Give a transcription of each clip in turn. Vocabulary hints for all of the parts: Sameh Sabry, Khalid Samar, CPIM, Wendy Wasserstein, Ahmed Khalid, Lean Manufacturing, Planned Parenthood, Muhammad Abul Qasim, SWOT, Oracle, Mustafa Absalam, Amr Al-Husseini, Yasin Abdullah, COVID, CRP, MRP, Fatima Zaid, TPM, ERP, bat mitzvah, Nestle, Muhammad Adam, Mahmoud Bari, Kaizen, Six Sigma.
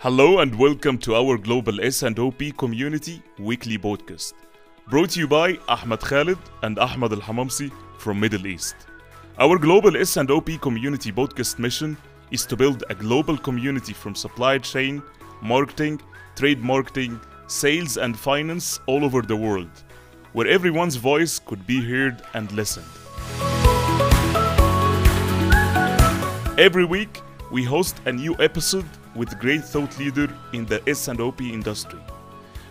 Hello and welcome to our global S&OP community weekly podcast, brought to you by Ahmed Khalid and Ahmed Al Hamamsi from Middle East. Our global S&OP community podcast mission is to build a global community from supply chain, marketing, trade marketing, sales and finance all over the world, where everyone's voice could be heard and listened. Every week, we host a new episode with great thought leader in the S&OP industry.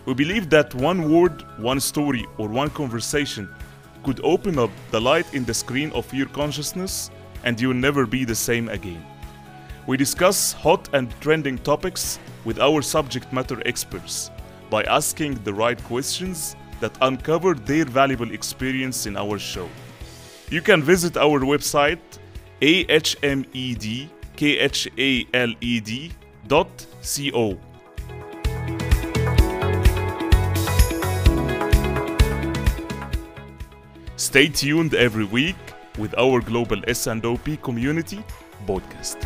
We believe that one word, one story, or one conversation could open up the light in the screen of your consciousness and you'll never be the same again. We discuss hot and trending topics with our subject matter experts by asking the right questions that uncover their valuable experience in our show. You can visit our website ahmedkhaled.co. Stay tuned every week with our global S&OP community podcast.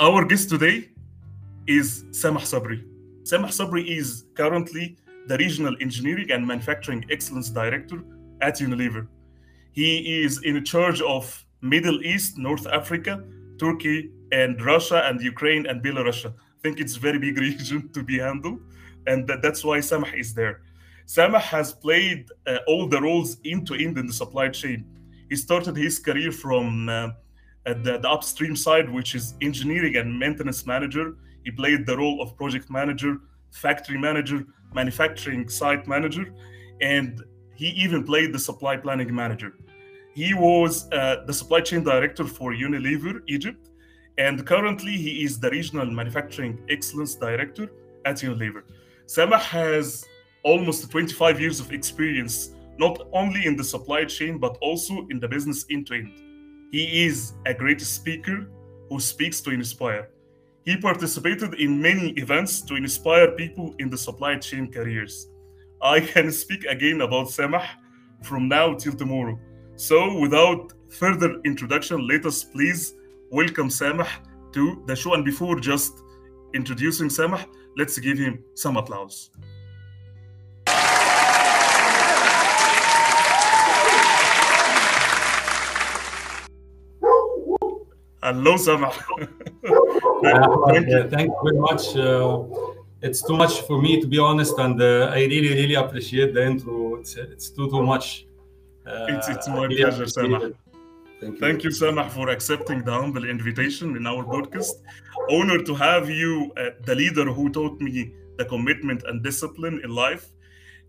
Our guest today is Sameh Sabry. Sameh Sabry is currently the Regional Engineering and Manufacturing Excellence Director at Unilever. He is in charge of Middle East, North Africa, Turkey, and Russia, and Ukraine, and Belarus. I think it's a very big region to be handled, and that's why Sameh is there. Sameh has played all the roles end-to-end in the supply chain. He started his career from at the upstream side, which is engineering and maintenance manager. He played the role of project manager, factory manager, manufacturing site manager, and he even played the supply planning manager. He was the supply chain director for Unilever Egypt, and currently he is the regional manufacturing excellence director at Unilever. Sameh has almost 25 years of experience, not only in the supply chain, but also in the business end-to-end. He is a great speaker who speaks to inspire. He participated in many events to inspire people in the supply chain careers. I can speak again about Sameh from now till tomorrow. So without further introduction, let us please welcome Sameh to the show. And before just introducing Sameh, let's give him some applause. Hello, Sameh. Thank you very much. It's too much for me, to be honest, and I really appreciate the intro. It's too much. It's my pleasure, Sameh. Thank you, Sameh, for accepting the humble invitation in our podcast. Honored to have you, the leader who taught me the commitment and discipline in life,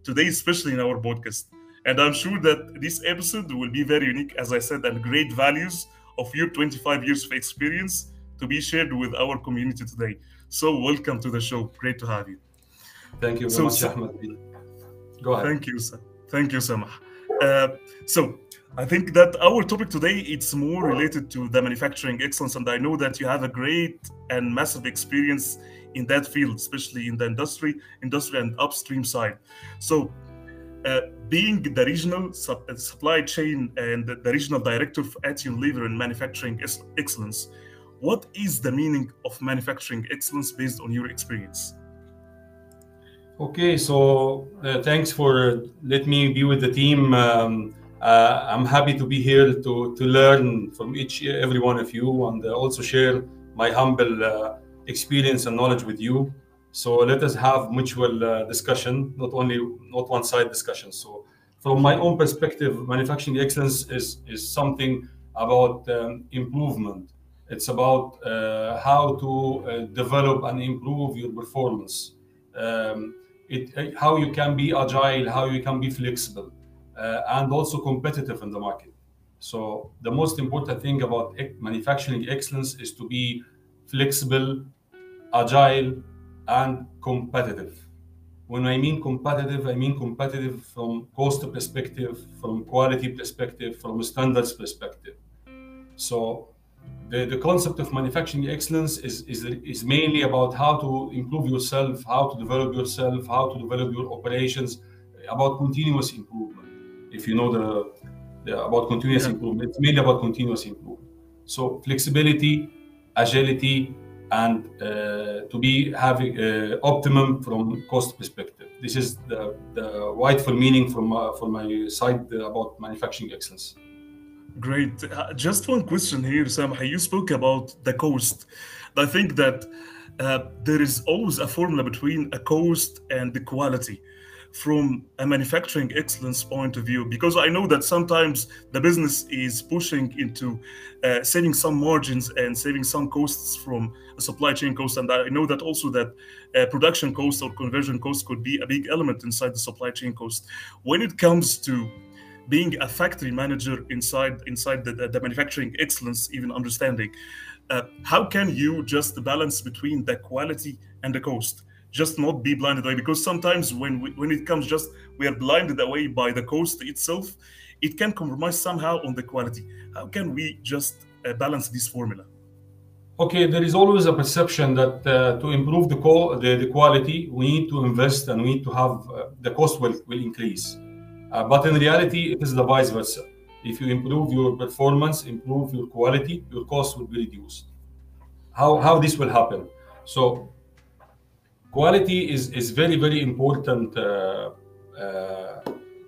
today especially in our podcast. And I'm sure that this episode will be very unique, as I said, and great values of your 25 years of experience to be shared with our community today. So welcome to the show. Great to have you. Thank you very much, Ahmed. Go ahead. Thank you, Sameh. So I think that our topic today, it's more related to the manufacturing excellence. And I know that you have a great and massive experience in that field, especially in the industry and upstream side. So being the regional supply chain and the regional director at Unilever in manufacturing excellence, what is the meaning of manufacturing excellence based on your experience? Okay, so thanks for letting me be with the team. I'm happy to be here to learn from every one of you, and also share my humble experience and knowledge with you. So let us have mutual discussion, not one side discussion. So from my own perspective, manufacturing excellence is something about improvement. It's about how to develop and improve your performance. How you can be agile, how you can be flexible, and also competitive in the market. So the most important thing about manufacturing excellence is to be flexible, agile, and competitive. When I mean competitive from cost perspective, from quality perspective, from standards perspective. So the concept of manufacturing excellence is mainly about how to improve yourself, how to develop yourself, how to develop your operations, about continuous improvement. If you know about continuous improvement, it's mainly about continuous improvement. So flexibility, agility, and to be having optimum from cost perspective. This is the rightful meaning from my side about manufacturing excellence. Great. Just one question here, Sameh. You spoke about the cost. I think that there is always a formula between a cost and the quality from a manufacturing excellence point of view, because I know that sometimes the business is pushing into saving some margins and saving some costs from a supply chain cost. And I know that also that production cost or conversion cost could be a big element inside the supply chain cost. When it comes to being a factory manager inside the manufacturing excellence, even understanding, how can you just balance between the quality and the cost? Just not be blinded away, because sometimes when it comes, just we are blinded away by the cost itself, it can compromise somehow on the quality. How can we just balance this formula? Okay, there is always a perception that to improve the quality, we need to invest and we need to have the cost will increase. But in reality, it is the vice versa. If you improve your performance, improve your quality, your cost will be reduced. How this will happen? So, quality is very, very important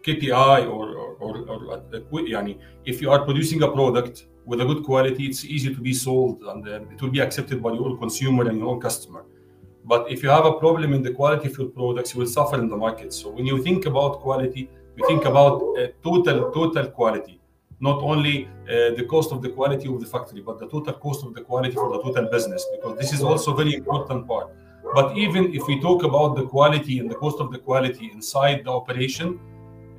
KPI or if you are producing a product with a good quality, it's easy to be sold and it will be accepted by your consumer and your own customer. But if you have a problem in the quality of your products, you will suffer in the market. So when you think about quality, you think about total quality, not only the cost of the quality of the factory, but the total cost of the quality for the total business, because this is also a very important part. But even if we talk about the quality and the cost of the quality inside the operation,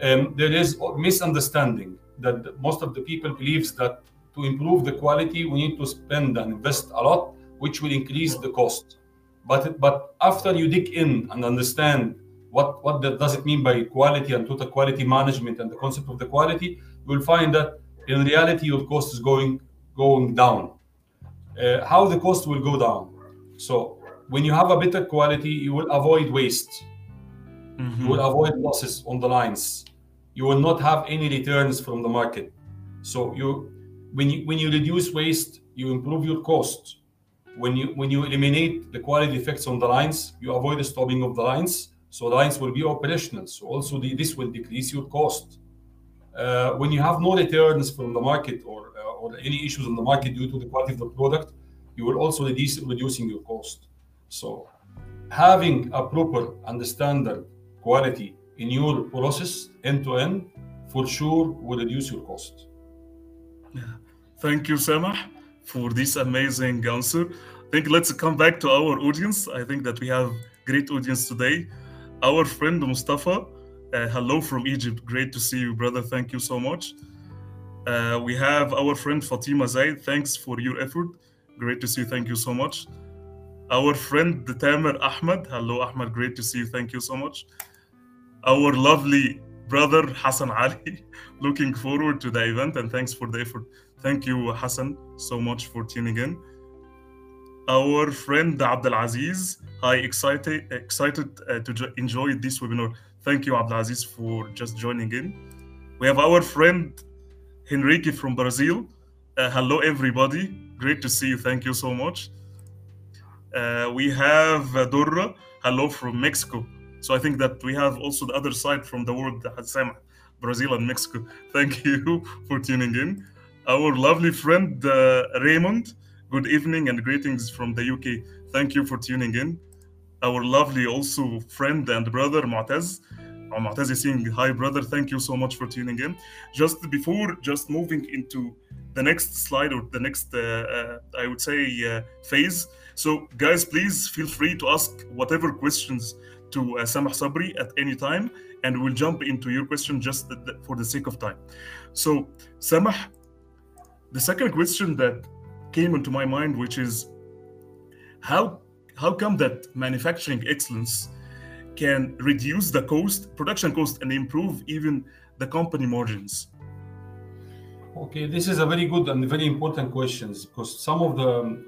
there is a misunderstanding that most of the people believes that to improve the quality, we need to spend and invest a lot, which will increase the cost. But after you dig in and understand what does it mean by quality and total quality management and the concept of the quality, you will find that in reality, your cost is going down. How the cost will go down? So, when you have a better quality, you will avoid waste. Mm-hmm. You will avoid losses on the lines. You will not have any returns from the market. So when you reduce waste, you improve your cost. When you eliminate the quality effects on the lines, you avoid the stopping of the lines. So lines will be operational. So also this will decrease your cost. When you have no returns from the market or any issues on the market due to the quality of the product, you will also reducing your cost. So having a proper and standard quality in your process end to end for sure will reduce your cost. Yeah. Thank you, Sameh, for this amazing answer. I think let's come back to our audience. I think that we have great audience today. Our friend Mustafa, hello from Egypt. Great to see you, brother. Thank you so much. We have our friend Fatima Zaid. Thanks for your effort. Great to see you. Thank you so much. Our friend Tamer Ahmed. Hello, Ahmed. Great to see you. Thank you so much. Our lovely brother Hassan Ali. Looking forward to the event and thanks for the effort. Thank you, Hassan, so much for tuning in. Our friend Abdelaziz. Hi, excited to enjoy this webinar. Thank you, Abdelaziz, for just joining in. We have our friend Henrique from Brazil. Hello, everybody. Great to see you. Thank you so much. We have Durra, hello from Mexico. So I think that we have also the other side from the world, Sameh, Brazil and Mexico. Thank you for tuning in. Our lovely friend Raymond, good evening and greetings from the UK. Thank you for tuning in. Our lovely also friend and brother Mu'taz. Mu'taz is saying, hi brother, thank you so much for tuning in. Just moving into the next slide or the next, I would say, phase. So guys, please feel free to ask whatever questions to Sameh Sabry at any time, and we'll jump into your question just for the sake of time. So Sameh, the second question that came into my mind, which is how come that manufacturing excellence can reduce the cost, production cost, and improve even the company margins? Okay, this is a very good and very important question, because some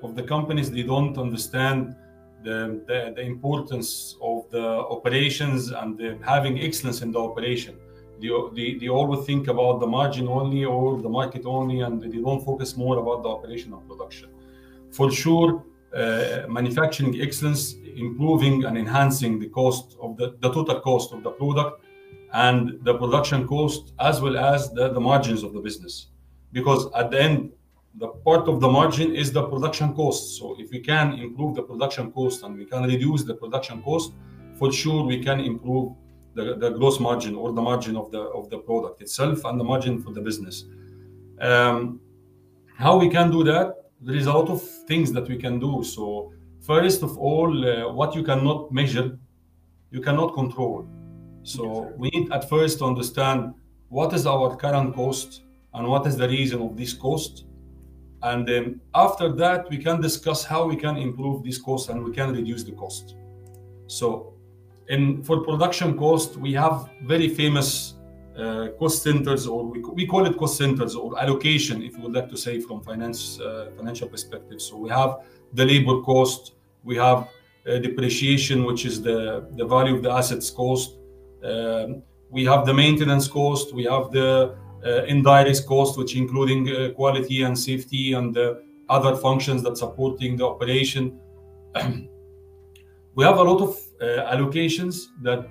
of the companies, they don't understand the importance of the operations and having excellence in the operation. They always think about the margin only or the market only, and they don't focus more about the operation and production. For sure, manufacturing excellence, improving and enhancing the cost of the total cost of the product and the production cost, as well as the margins of the business. Because at the end, the part of the margin is the production cost. So if we can improve the production cost and we can reduce the production cost, for sure we can improve the gross margin or the margin of the product itself and the margin for the business. How we can do that? There is a lot of things that we can do. So first of all, what you cannot measure, you cannot control. So we need at first to understand what is our current cost and what is the reason of this cost. And then after that, we can discuss how we can improve this cost and we can reduce the cost. So for production cost, we have very famous cost centers, or we call it cost centers or allocation, if you would like to say, from financial perspective. So we have the labor cost, we have depreciation, which is the value of the assets cost. We have the maintenance cost, we have the indirect cost, which including quality and safety and the other functions that supporting the operation. We have a lot of allocations that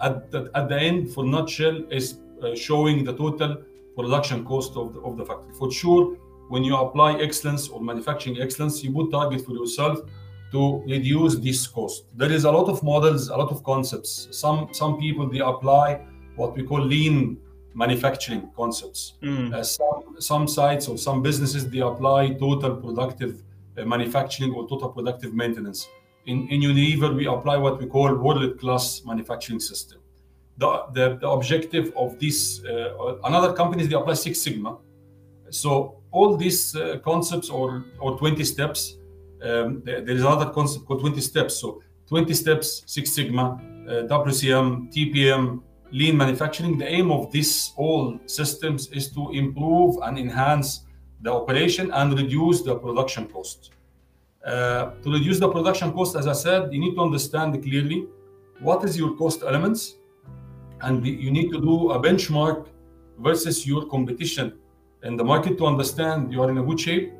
at the end, for nutshell, is showing the total production cost of the factory. For sure, when you apply excellence or manufacturing excellence, you would target for yourself to reduce this cost. There is a lot of models, a lot of concepts. Some people, they apply what we call lean manufacturing concepts. Some sites or some businesses, they apply total productive manufacturing or total productive maintenance. In Unilever, we apply what we call world-class manufacturing system. The objective of this, another companies, they apply Six Sigma. So all these concepts or 20 steps, there is another concept called 20 steps. So 20 steps, Six Sigma, WCM, TPM, lean manufacturing. The aim of this all systems is to improve and enhance the operation and reduce the production cost. To reduce the production cost, as I said, you need to understand clearly what is your cost elements, and you need to do a benchmark versus your competition in the market to understand you are in a good shape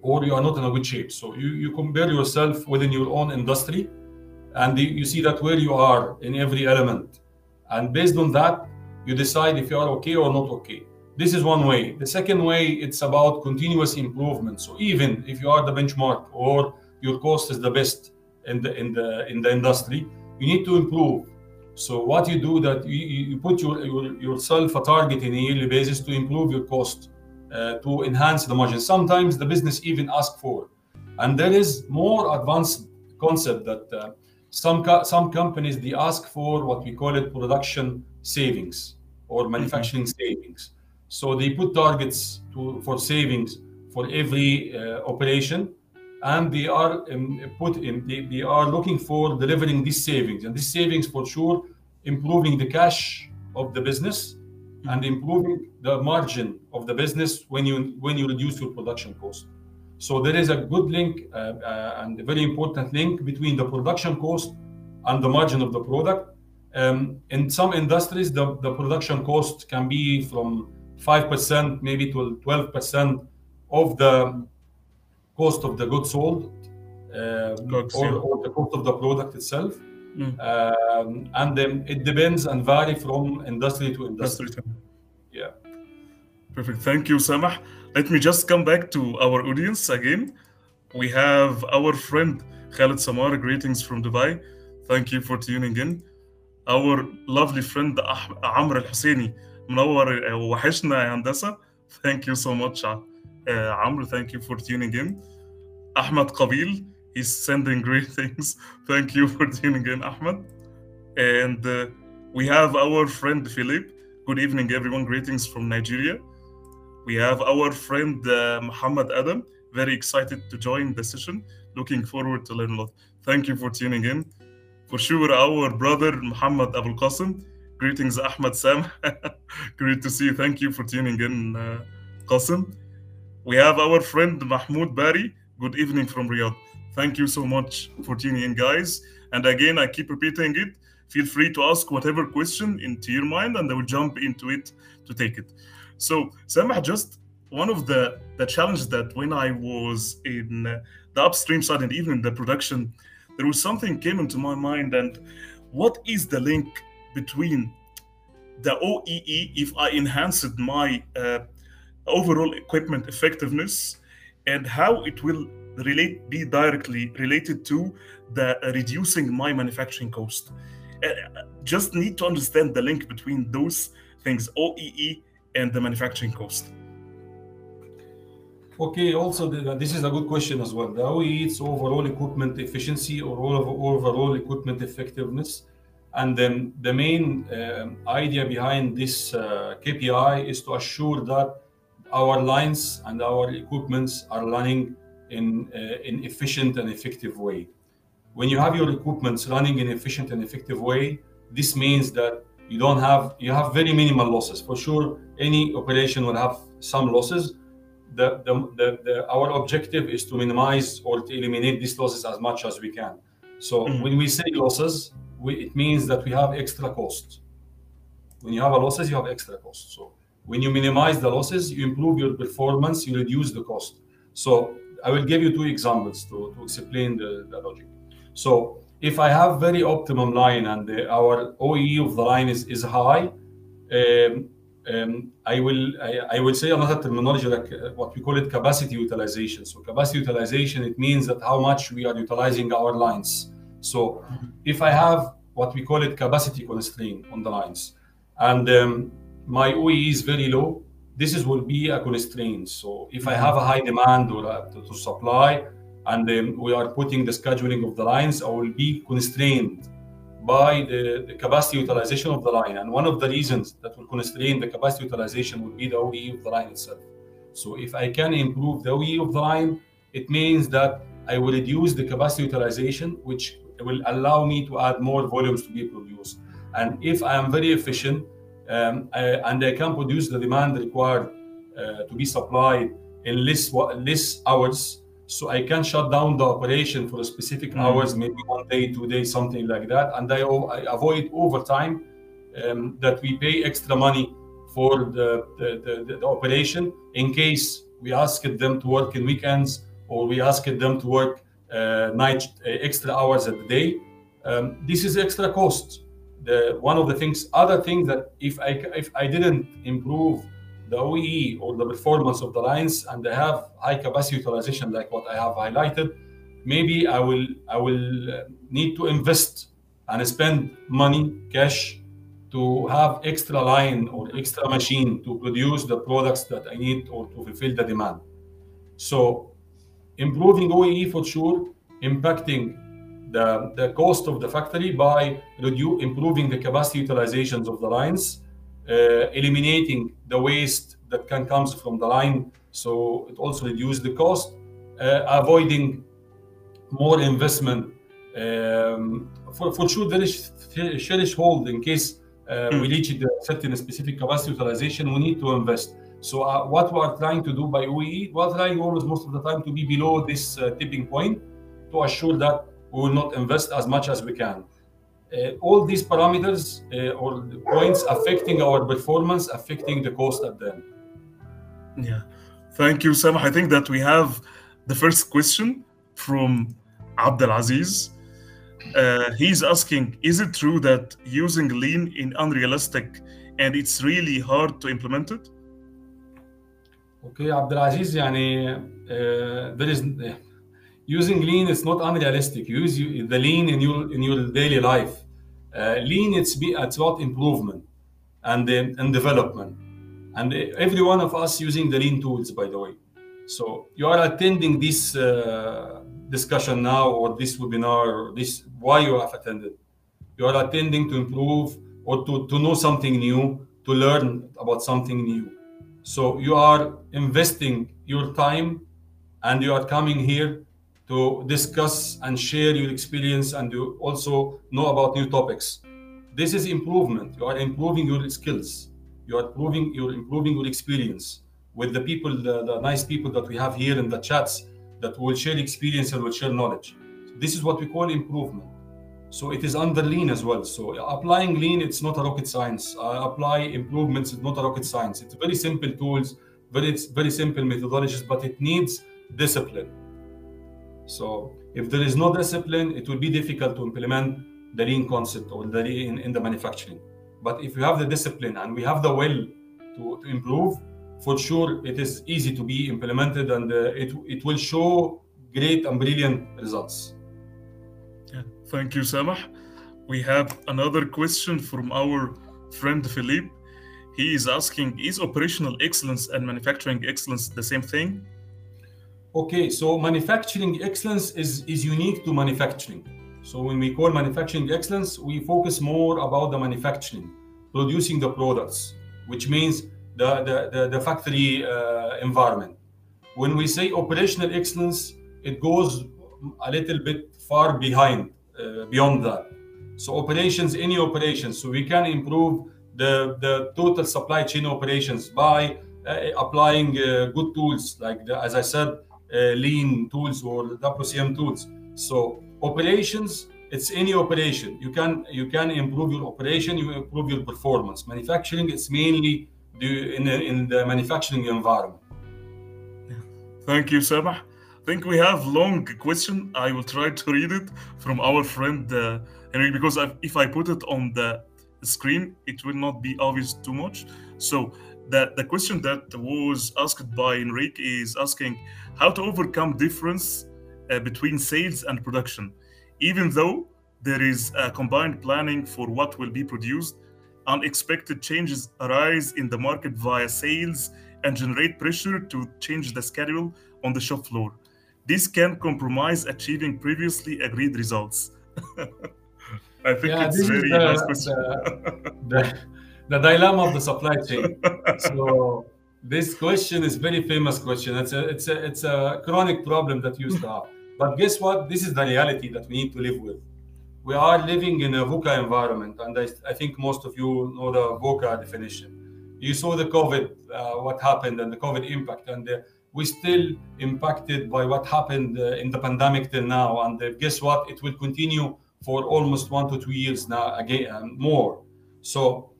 or you are not in a good shape. So you compare yourself within your own industry, and you see that where you are in every element. And based on that, you decide if you are okay or not okay. This is one way. The second way, it's about continuous improvement. So even if you are the benchmark or your cost is the best in the industry, you need to improve. So what you do, that you put yourself a target in a yearly basis to improve your cost, to enhance the margin. Sometimes the business even asks for. And there is more advanced concept that some companies, they ask for what we call it production savings or manufacturing savings. So they put targets for savings for every operation, and they are they are looking for delivering these savings. And these savings, for sure, improving the cash of the business and improving the margin of the business when you reduce your production cost. So there is a good link and a very important link between the production cost and the margin of the product. In some industries, the production cost can be from 5% maybe to 12% of the cost of the goods sold or the cost of the product itself. And then it depends and vary from industry to industry. Yeah. Perfect. Thank you, Sameh. Let me just come back to our audience again. We have our friend Khalid Samar. Greetings from Dubai. Thank you for tuning in. Our lovely friend Amr Al-Husseini. منور وحشنا يا هندسة. Thank you so much, Amr. Thank you for tuning in. Ahmed Qabil, he's sending greetings. Thank you for tuning in, Ahmed. And we have our friend Philip. Good evening, everyone. Greetings from Nigeria. We have our friend Muhammad Adam. Very excited to join the session. Looking forward to learn a lot. Thank you for tuning in. For sure, our brother, Muhammad Abul Qasim. Greetings, Ahmed Sam. Great to see you. Thank you for tuning in, Qasim. We have our friend, Mahmoud Bari. Good evening from Riyadh. Thank you so much for tuning in, guys. And again, I keep repeating it. Feel free to ask whatever question into your mind, and I will jump into it to take it. So, Sameh, just one of the challenges that when I was in the upstream side and even in the production, there was something came into my mind, and what is the link between the OEE if I enhanced my overall equipment effectiveness and how it will be directly related to the reducing my manufacturing cost? Just need to understand the link between those things, OEE and the manufacturing cost. Okay, also this is a good question as well. The OEE, it's overall equipment efficiency or overall equipment effectiveness. And then the main idea behind this KPI is to assure that our lines and our equipments are running in efficient and effective way. When you have your equipments running in efficient and effective way, this means that you have very minimal losses. For sure, any operation will have some losses. Our objective is to minimize or to eliminate these losses as much as we can. So when we say losses, it means that we have extra costs. When you have losses, you have extra costs. So when you minimize the losses, you improve your performance, you reduce the cost. So I will give you two examples to explain the logic. So if I have very optimum line and our OEE of the line is high, I will say another terminology, like what we call it capacity utilization. So capacity utilization, it means that how much we are utilizing our lines. So if I have what we call it capacity constraint on the lines and my OEE is very low, this will be a constraint. So if I have a high demand or to supply, and we are putting the scheduling of the lines, I will be constrained by the capacity utilization of the line. And one of the reasons that will constrain the capacity utilization would be the OEE of the line itself. So if I can improve the OEE of the line, it means that I will reduce the capacity utilization, which will allow me to add more volumes to be produced. And if I am very efficient, and I can produce the demand required to be supplied in less hours, so I can shut down the operation for specific hours, maybe 1 day, 2 days, something like that, and I avoid overtime that we pay extra money for the operation in case we asked them to work in weekends or we asked them to work extra hours at the day. This is extra cost. One of the things, other thing that if I didn't improve the OEE or the performance of the lines and they have high capacity utilization, like what I have highlighted, maybe I will need to invest and spend money, cash, to have extra line or extra machine to produce the products that I need or to fulfill the demand. So improving OEE for sure, impacting the cost of the factory by improving the capacity utilizations of the lines, eliminating the waste that can come from the line, so it also reduces the cost, avoiding more investment. For sure, there is threshold in case we reach a certain specific capacity utilization, we need to invest. So what we are trying to do by OEE, we are trying always most of the time to be below this tipping point to assure that we will not invest as much as we can. All these parameters or the points affecting our performance, affecting the cost at the end. Yeah. Thank you, Sameh. I think that we have the first question from Abdelaziz. He's asking, is it true that using Lean is unrealistic and it's really hard to implement it? Okay, Abdelaziz, there is... Using Lean, it's not unrealistic. You use the Lean in your daily life. Lean, it's about improvement and development. And every one of us using the Lean tools, by the way. So you are attending this discussion now or this webinar, or this why you have attended. You are attending to improve or to know something new, to learn about something new. So you are investing your time and you are coming here to discuss and share your experience, and you also know about new topics. This is improvement. You are improving your skills. You are improving your experience with the people, the nice people that we have here in the chats that will share experience and will share knowledge. This is what we call improvement. So it is under Lean as well. So applying Lean, it's not a rocket science. Apply improvements, it's not a rocket science. It's very simple tools, very simple methodologies, but it needs discipline. So if there is no discipline, it will be difficult to implement the Lean concept or the Lean in the manufacturing. But if you have the discipline and we have the will to improve, for sure it is easy to be implemented, and it will show great and brilliant results. Yeah. Thank you, Sameh. We have another question from our friend Philippe. He is asking, is operational excellence and manufacturing excellence the same thing? Okay, so manufacturing excellence is unique to manufacturing. So when we call manufacturing excellence, we focus more about the manufacturing, producing the products, which means the factory environment. When we say operational excellence, it goes a little bit far beyond that. So operations, any operations. So we can improve the total supply chain operations by applying good tools, like as I said, Lean tools or WCM tools. So operations, it's any operation. You can improve your operation, you improve your performance. Manufacturing, it's mainly in the manufacturing environment. Thank you, Sameh. I think we have long question. I will try to read it from our friend Henry, because if I put it on the screen, it will not be obvious too much. So the question that was asked by Enrique is asking how to overcome difference between sales and production, even though there is a combined planning for what will be produced. Unexpected changes arise in the market via sales and generate pressure to change the schedule on the shop floor. This can compromise achieving previously agreed results. I think it's very nice question. The dilemma of the supply chain. So this question is very famous question. It's a chronic problem that used to have. But guess what? This is the reality that we need to live with. We are living in a VUCA environment, and I think most of you know the VUCA definition. You saw the COVID, what happened, and the COVID impact, and we're still impacted by what happened in the pandemic till now. And guess what? It will continue for almost 1 to 2 years now, again, and more. So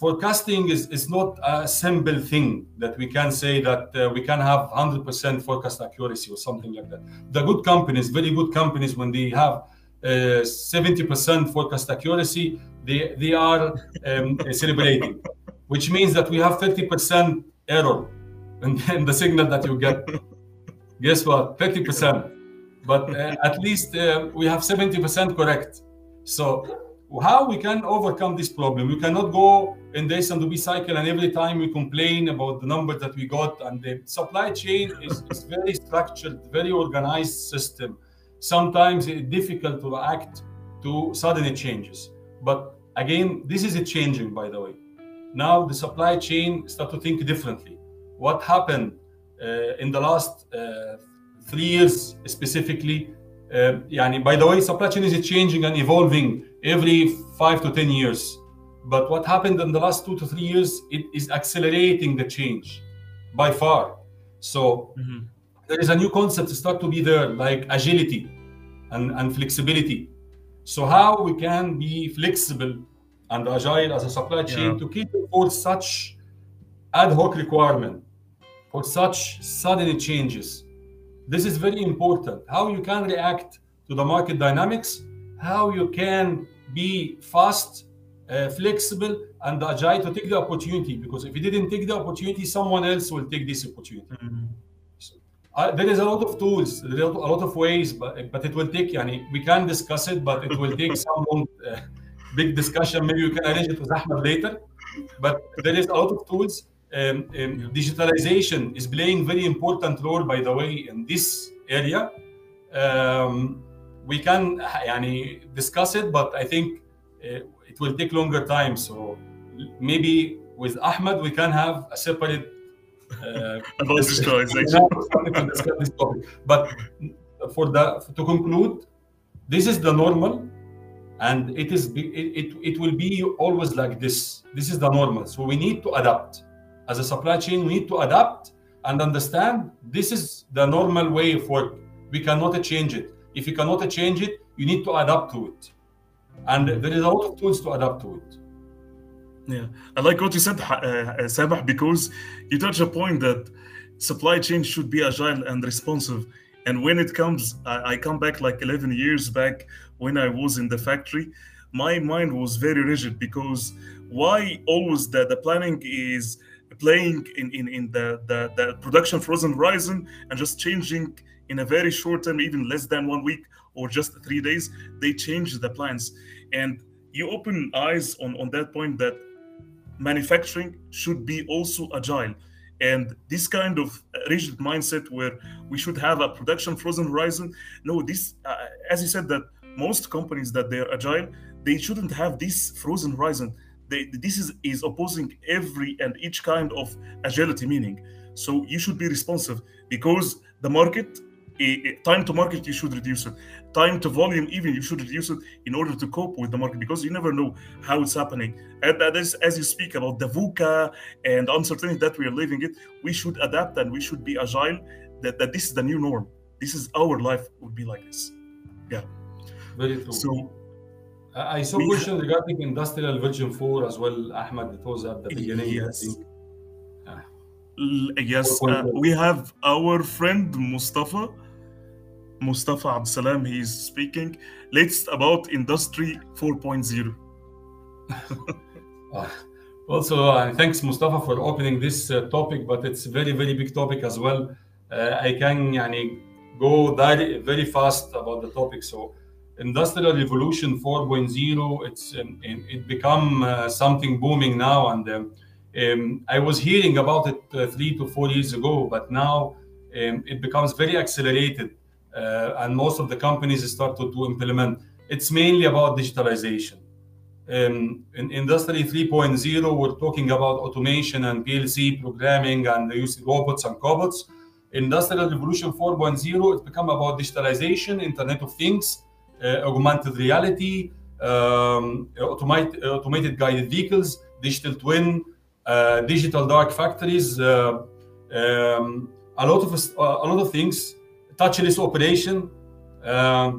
forecasting is not a simple thing that we can say that we can have 100% forecast accuracy or something like that. The good companies, very good companies, when they have 70% forecast accuracy, they are celebrating, which means that we have 30% error. And then the signal that you get, guess what, 30%. But at least we have 70% correct. So how we can overcome this problem? We cannot go in the S&OP cycle and every time we complain about the numbers that we got. And the supply chain is very structured, very organized system. Sometimes it's difficult to react to sudden changes. But again, this is changing, by the way. Now the supply chain start to think differently. What happened in the last 3 years specifically, by the way, supply chain is changing and evolving every 5 to 10 years. But what happened in the last 2 to 3 years, it is accelerating the change by far. So there is a new concept to start to be there, like agility and flexibility. So how we can be flexible and agile as a supply chain to keep for such ad hoc requirement, for such sudden changes. This is very important. How you can react to the market dynamics, how you can be fast, flexible, and agile to take the opportunity. Because if you didn't take the opportunity, someone else will take this opportunity. So, there is a lot of tools, there are a lot of ways, but it will take, we can discuss it, but it will take some long, big discussion. Maybe you can arrange it with Ahmed later. But there is a lot of tools. Digitalization is playing a very important role, by the way, in this area. We can discuss it, but I think it will take longer time. So maybe with Ahmed, we can have a separate about digitalization. But to conclude, this is the normal, and it will be always like this. This is the normal. So we need to adapt. As a supply chain, we need to adapt and understand this is the normal way of work. We cannot change it. If you cannot change it, you need to adapt to it. And there is a lot of tools to adapt to it. Yeah, I like what you said, Sabah, because you touched a point that supply chain should be agile and responsive. And when it comes, I come back like 11 years back when I was in the factory, my mind was very rigid, because why always the planning is playing in the production frozen horizon and just changing in a very short time, even less than 1 week or just 3 days, they change the plans. And you open eyes on that point that manufacturing should be also agile. And this kind of rigid mindset where we should have a production frozen horizon. No, this, as you said, that most companies that they're agile, they shouldn't have this frozen horizon. This is opposing every and each kind of agility meaning. So you should be responsive, because the market, time to market, you should reduce it. Time to volume, even you should reduce it in order to cope with the market, because you never know how it's happening. And that is, as you speak about the VUCA and uncertainty that we are living it, we should adapt and we should be agile, that this is the new norm. This is our life would be like this. Yeah. Very true. So I saw a question regarding industrial version 4 as well, Ahmed. It was at the beginning. Yes. Yes, we have our friend Mustafa Absalam, he's speaking. Let's about Industry 4.0. Also, thanks Mustafa for opening this topic, but it's very, very big topic as well. I can go very fast about the topic. So Industrial Revolution 4.0, it become something booming now, and I was hearing about it 3 to 4 years ago, but now it becomes very accelerated. And most of the companies start to implement. It's mainly about digitalization. In Industry 3.0, we're talking about automation and PLC programming and the use of robots and cobots. Industrial Revolution 4.0, it's become about digitalization, Internet of Things, augmented reality, automated guided vehicles, digital twin, digital dark factories, a lot of things, touchless operation, a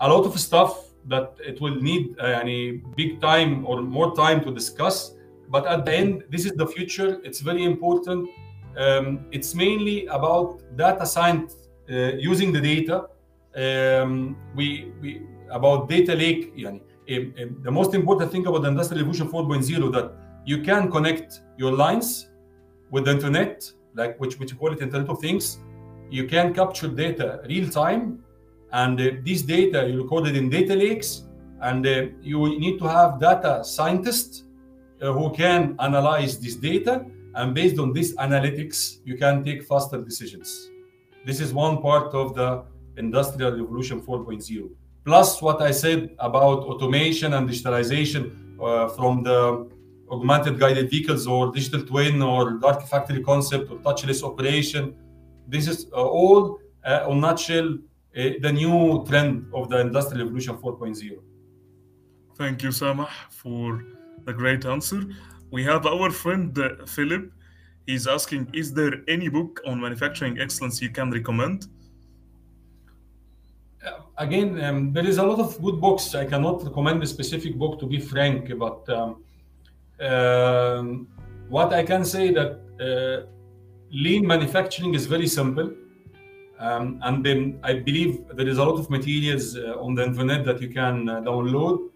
lot of stuff that it will need any big time or more time to discuss. But at the end, this is the future. It's very important. It's mainly about data science, using the data. We about data lake. The most important thing about the Industrial Revolution 4.0 that you can connect your lines with the internet, like which you call it Internet of Things. You can capture data real time, and these data you recorded in data lakes, and you need to have data scientists who can analyze this data, and based on this analytics, you can take faster decisions. This is one part of the Industrial Revolution 4.0. Plus what I said about automation and digitalization from the augmented guided vehicles or digital twin or dark factory concept or touchless operation. This is all, on nutshell, the new trend of the Industrial Revolution 4.0. Thank you, Sameh, for the great answer. We have our friend Philip. He's asking, is there any book on manufacturing excellence you can recommend? Again, there is a lot of good books. I cannot recommend a specific book, to be frank, but what I can say that lean manufacturing is very simple, and then I believe there is a lot of materials on the internet that you can download.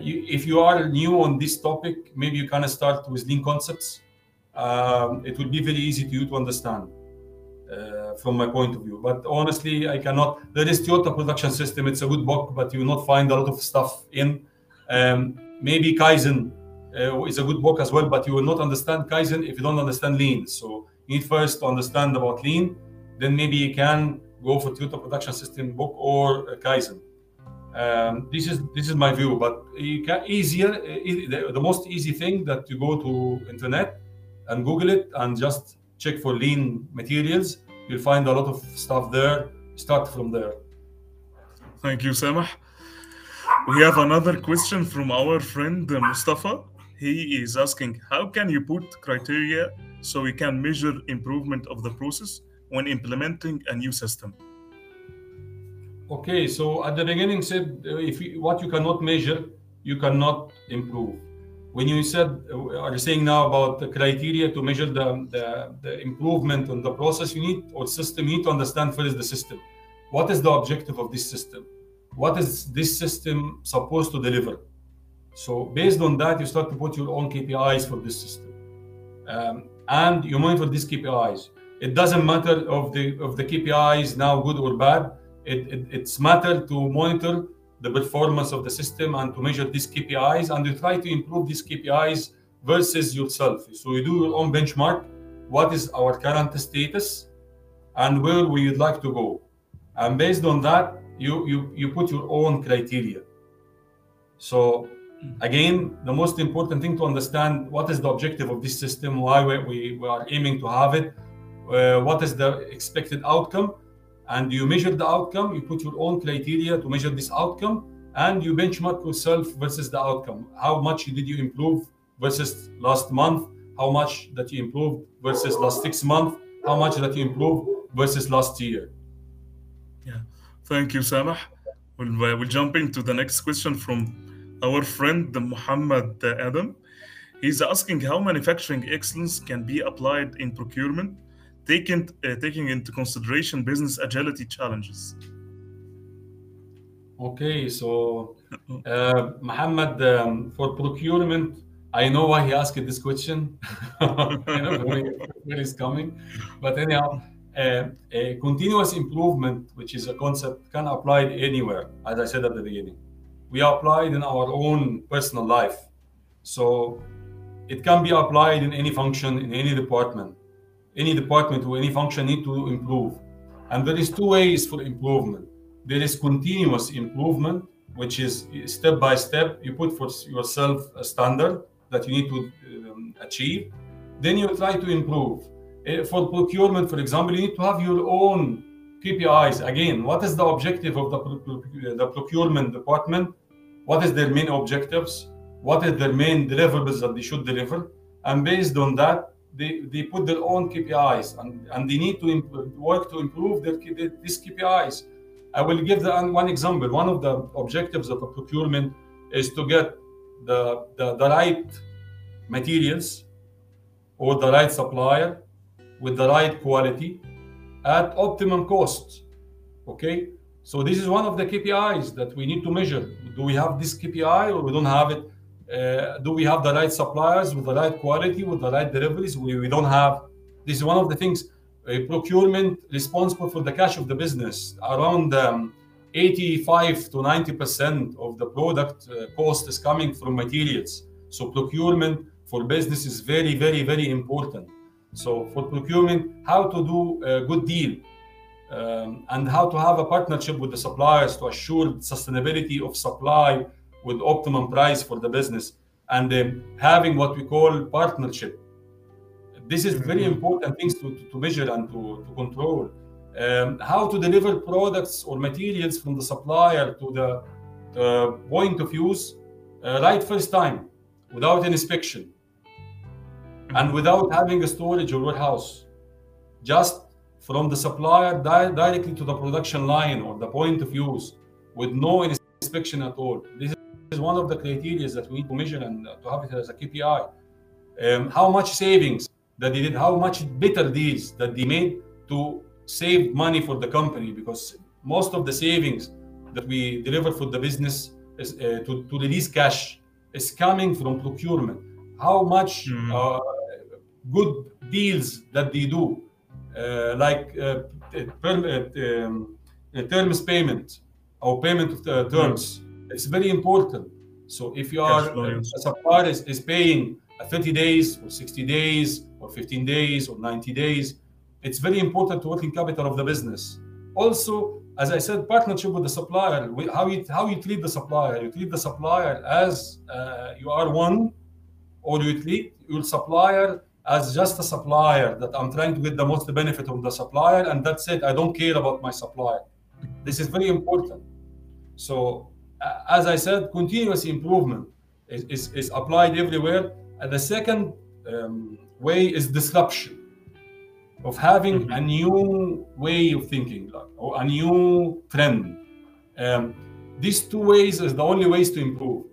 If you are new on this topic, maybe you can start with lean concepts. It will be very easy to you to understand from my point of view. But honestly, I cannot. There is Toyota Production System. It's a good book, but you will not find a lot of stuff in. Maybe Kaizen is a good book as well, but you will not understand Kaizen if you don't understand lean. So you need first to understand about lean, then maybe you can go for Toyota Production System book or Kaizen. This is my view, but you can the most easy thing that you go to internet and Google it and just check for lean materials. You'll find a lot of stuff there start from there. Thank you, Sameh. We have another question from our friend Mustafa. He is asking, how can you put criteria so we can measure improvement of the process when implementing a new system? Okay, so at the beginning said, what you cannot measure, you cannot improve. When you said, are saying now about the criteria to measure the improvement on the process you need or system, you need to understand first the system. What is the objective of this system? What is this system supposed to deliver? So based on that, you start to put your own KPIs for this system. And you monitor these KPIs. It doesn't matter of the KPIs now good or bad. It's matter to monitor the performance of the system and to measure these KPIs, and you try to improve these KPIs versus yourself. So you do your own benchmark. What is our current status and where we would like to go? And based on that, you put your own criteria. So again, the most important thing to understand, what is the objective of this system, why we are aiming to have it, what is the expected outcome, and you measure the outcome, you put your own criteria to measure this outcome, and you benchmark yourself versus the outcome. How much did you improve versus last month? How much that you improved versus last 6 months? How much that you improved versus last year? Yeah, thank you, Sameh. We'll jump into the next question from our friend, Muhammad Adam. He's asking how manufacturing excellence can be applied in procurement, taking into consideration business agility challenges. Okay, so Muhammad, for procurement, I know why he asked this question. I know where it's coming. But anyhow, a continuous improvement, which is a concept, can apply anywhere, as I said at the beginning. We apply it in our own personal life. So it can be applied in any function, in any department. Any department or any function need to improve. And there is two ways for improvement. There is continuous improvement, which is step by step. You put for yourself a standard that you need to achieve. Then you try to improve. For procurement, for example, you need to have your own KPIs. Again, what is the objective of the procurement department? What is their main objectives? What is their main deliverables that they should deliver? And based on that, they put their own KPIs, and they need to work to improve these KPIs. I will give one example. One of the objectives of a procurement is to get the right materials or the right supplier with the right quality at optimum cost. Okay, so this is one of the KPIs that we need to measure. Do we have this KPI or we don't have it? Do we have the right suppliers with the right quality, with the right deliveries? We don't have. This is one of the things. Procurement responsible for the cash of the business. Around 85 to 90% of the product cost is coming from materials. So procurement for business is very, very, very important. So for procurement, how to do a good deal and how to have a partnership with the suppliers to assure sustainability of supply with optimum price for the business, and having what we call partnership. This is very important things to measure and to control. How to deliver products or materials from the supplier to the point of use right first time, without an inspection, and without having a storage or warehouse. Just from the supplier directly to the production line or the point of use, with no inspection at all. This is one of the criteria that we need to measure and to have it as a KPI. How much savings that they did, how much better deals that they made to save money for the company, because most of the savings that we deliver for the business is, to release cash is coming from procurement. How much good deals that they do, like terms payment or payment of the terms. It's very important. So if you are a supplier is paying 30 days or 60 days or 15 days or 90 days, it's very important to working capital of the business. Also, as I said, partnership with the supplier, how you treat the supplier. You treat the supplier as you are one, or you treat your supplier as just a supplier, that I'm trying to get the most benefit from the supplier, and that's it. I don't care about my supplier. This is very important. So as I said, continuous improvement is applied everywhere. And the second way is disruption, of having a new way of thinking, like, or a new trend. These two ways is the only ways to improve,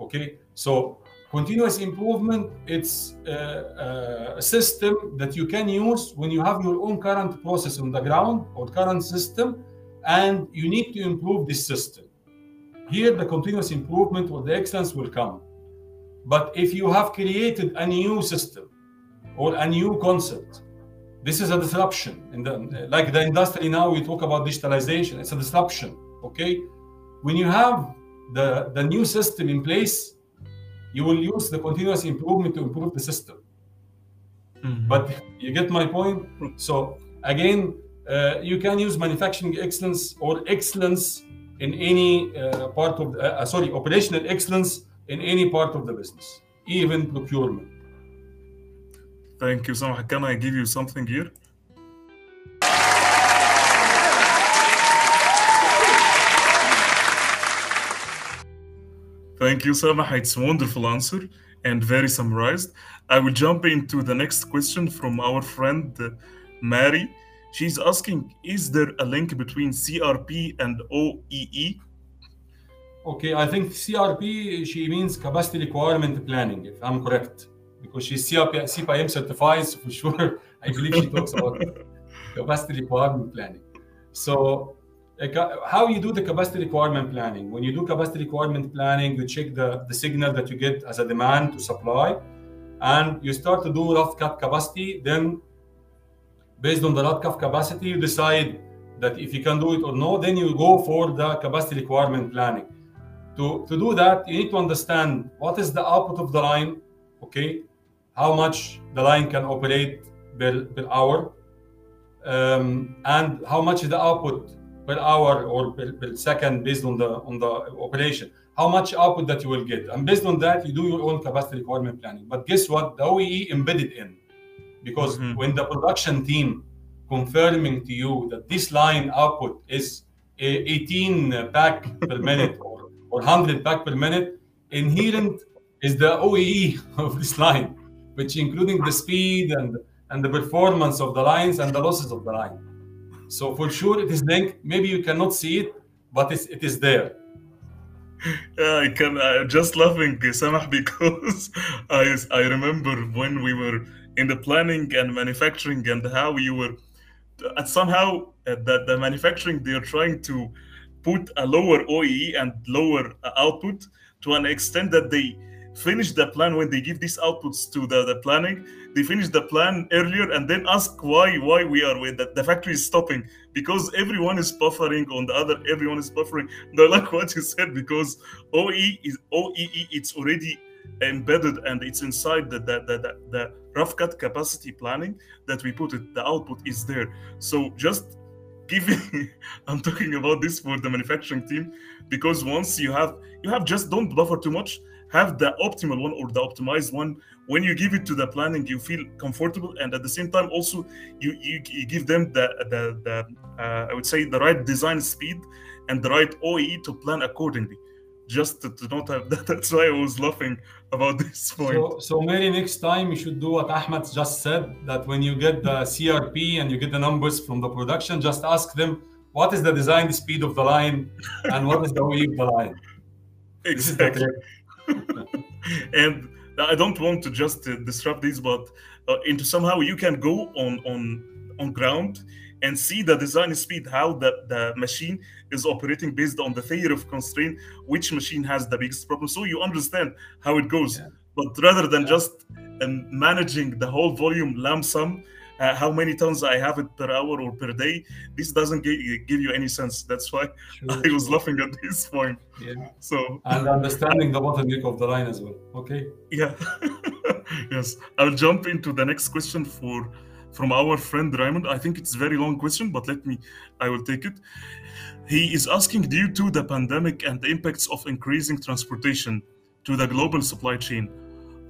okay? So continuous improvement, it's a system that you can use when you have your own current process on the ground or current system, and you need to improve this system. Here, the continuous improvement or the excellence will come. But if you have created a new system or a new concept, this is a disruption. In the, like the industry now, we talk about digitalization, it's a disruption, okay? When you have the new system in place, you will use the continuous improvement to improve the system. But you get my point? So again, you can use manufacturing excellence or excellence in any part of, operational excellence in any part of the business, even procurement. Thank you, Sameh. Can I give you something here? Thank you, Sameh. It's a wonderful answer and very summarized. I will jump into the next question from our friend, Mary. She's asking, is there a link between CRP and OEE? Okay, I think CRP, she means capacity requirement planning, if I'm correct. Because she's CPIM certified, so for sure, I believe she talks about capacity requirement planning. So how you do the capacity requirement planning? When you do capacity requirement planning, you check the signal that you get as a demand to supply, and you start to do rough cut capacity. Then based on the rough cut capacity, you decide that if you can do it or no, then you go for the capacity requirement planning. To do that, you need to understand what is the output of the line, okay? How much the line can operate per hour, and how much is the output per hour or per second based on the operation, how much output that you will get. And based on that, you do your own capacity requirement planning. But guess what? The OEE embedded in, because when the production team confirming to you that this line output is 18 pack per minute or 100 pack per minute, inherent is the OEE of this line, which including the speed and the performance of the lines and the losses of the line. So for sure it is linked. Maybe you cannot see it, but it is there. Yeah, I can. Just laughing, Sameh, because I remember when we were in the planning and manufacturing, and how you were somehow the manufacturing, they are trying to put a lower OEE and lower output to an extent that they finish the plan when they give these outputs to the planning. They finish the plan earlier and then ask why we are with that. The factory is stopping because everyone is buffering on the other. Everyone is buffering. I like what you said, because OEE. It's already embedded and it's inside the rough cut capacity planning that we put it. The output is there. So just giving. I'm talking about this for the manufacturing team, because once you have just don't buffer too much. Have the optimal one or the optimized one. When you give it to the planning, you feel comfortable, and at the same time also you give them the I would say the right design speed and the right OEE to plan accordingly. Just to not have that. That's why I was laughing about this point. So Mary, next time you should do what Ahmed just said, that when you get the CRP and you get the numbers from the production, just ask them what is the design speed of the line and what is the OEE of the line. Exactly. And I don't want to just disrupt this, but into somehow you can go on ground and see the design speed, how the machine is operating based on the theory of constraint, which machine has the biggest problem. So you understand how it goes. Yeah. But rather than just managing the whole volume lump sum, how many tons I have it per hour or per day, this doesn't give you any sense. That's why I was laughing at this point. Yeah. So and understanding the bottleneck of the line as well. Okay. Yeah. Yes. I'll jump into the next question from our friend Raymond. I think it's a very long question, but I will take it. He is asking, due to the pandemic and the impacts of increasing transportation to the global supply chain,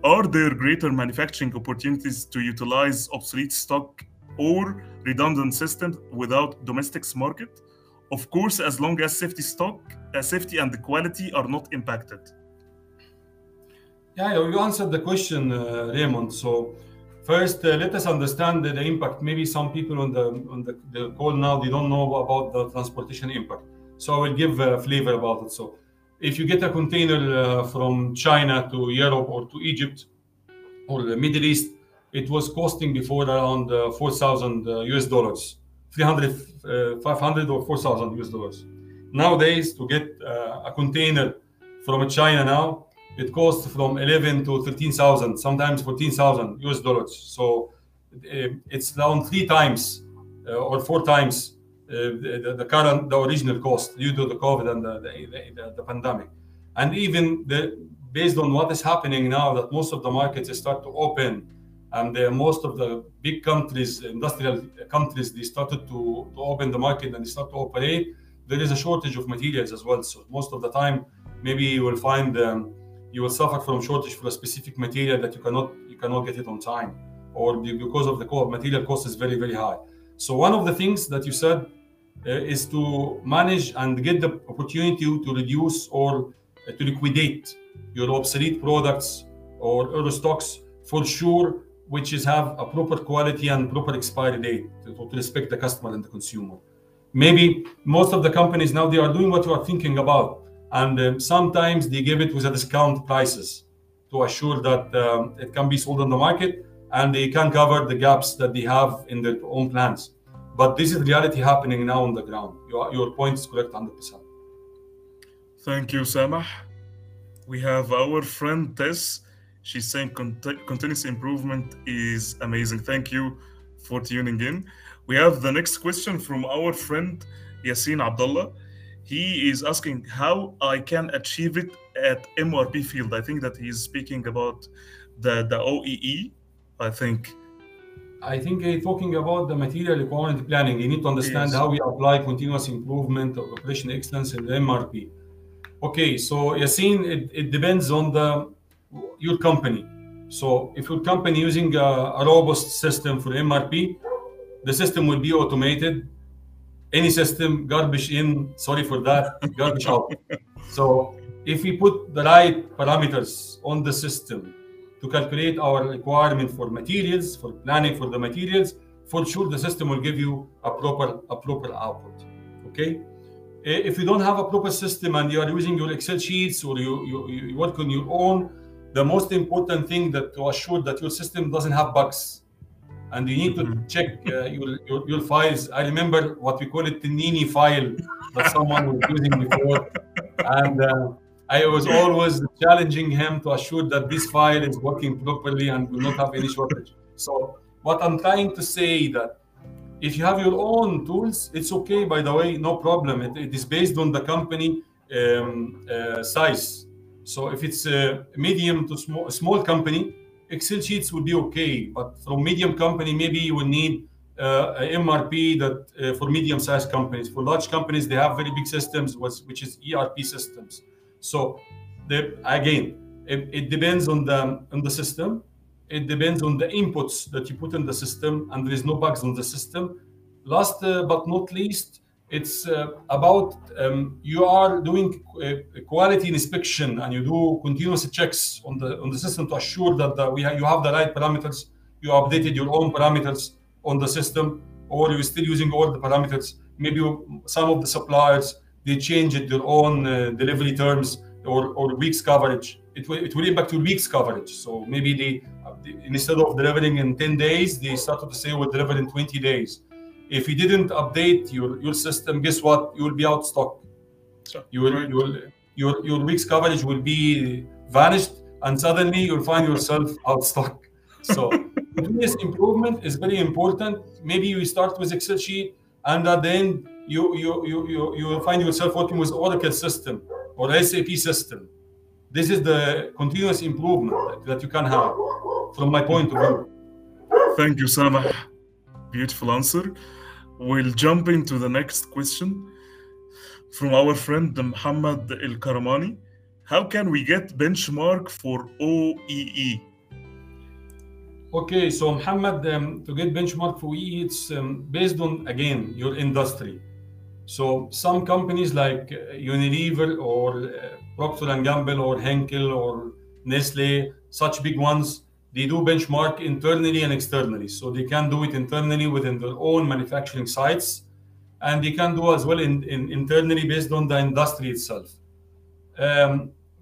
Are there greater manufacturing opportunities to utilize obsolete stock or redundant systems without domestics market? Of course, as long as safety and the quality are not impacted. Yeah, you answered the question, Raymond. So first, let us understand the impact. Maybe some people on the call now, they don't know about the transportation impact. So I will give a flavor about it. So if you get a container from China to Europe or to Egypt or the Middle East, it was costing before around $4,000 US, 500 or 4,000 US dollars. Nowadays, to get a container from China now, it costs from 11 to 13,000, sometimes 14,000 US dollars. So it's around 3 times or 4 times the original cost due to the COVID and the pandemic. And even based on what is happening now, that most of the markets start to open, and most of the big countries, industrial countries, they started to open the market and they start to operate. There is a shortage of materials as well. So most of the time, maybe you will find you will suffer from shortage for a specific material that you cannot get it on time, or because of the material cost is very, very high. So one of the things that you said is to manage and get the opportunity to reduce or to liquidate your obsolete products or other stocks for sure, which is have a proper quality and proper expiry date to respect the customer and the consumer. Maybe most of the companies now, they are doing what you are thinking about. And sometimes they give it with a discount prices to assure that it can be sold on the market and they can cover the gaps that they have in their own plans. But this is reality happening now on the ground. Your point is correct 100%. Thank you, Sameh. We have our friend Tess. She's saying continuous improvement is amazing. Thank you for tuning in. We have the next question from our friend Yasin Abdullah. He is asking how I can achieve it at MRP field. I think that he's speaking about the OEE, I think he's talking about the material requirement planning. You need to understand how we apply continuous improvement or operational excellence in the MRP. Okay, so Yasin, it depends on your company. So if your company using a robust system for MRP, the system will be automated. Any system, garbage in, sorry for that, garbage out. So if we put the right parameters on the system to calculate our requirement for materials, for planning for the materials, for sure the system will give you a proper output. Okay? If you don't have a proper system and you are using your Excel sheets or you work on your own, the most important thing that to assure that your system doesn't have bugs. And you need to check your files. I remember what we call it, the Nini file that someone was using before. And I was always challenging him to assure that this file is working properly and will not have any shortage. So what I'm trying to say that if you have your own tools, it's okay, by the way, no problem. It is based on the company size. So if it's a medium to small company, Excel sheets would be okay, but from medium company, maybe you will need an MRP that for medium-sized companies. For large companies, they have very big systems, which is ERP systems. So again, it depends on the system. It depends on the inputs that you put in the system, and there is no bugs on the system. Last but not least, it's about you are doing quality inspection and you do continuous checks on the system to assure that you have the right parameters. You updated your own parameters on the system, or you're still using all the parameters. Maybe some of the suppliers, they changed their own delivery terms or weeks coverage. It will impact your weeks coverage. So maybe they instead of delivering in 10 days, they started to say we'll deliver in 20 days. If you didn't update your system, guess what? You will be out of stock. Sure. Your week's coverage will be vanished, and suddenly you'll find yourself out of stock. So continuous improvement is very important. Maybe you start with Excel sheet, and at the end you find yourself working with Oracle system or SAP system. This is the continuous improvement that you can have, from my point of view. Thank you, Sameh. Beautiful answer. We'll jump into the next question from our friend Muhammad El Karamani. How can we get benchmark for OEE? Okay, so Mohammed, to get benchmark for OEE, it's based on, again, your industry. So some companies like Unilever or Procter & Gamble or Henkel or Nestle, such big ones, they do benchmark internally and externally. So they can do it internally within their own manufacturing sites, and they can do as well internally based on the industry itself.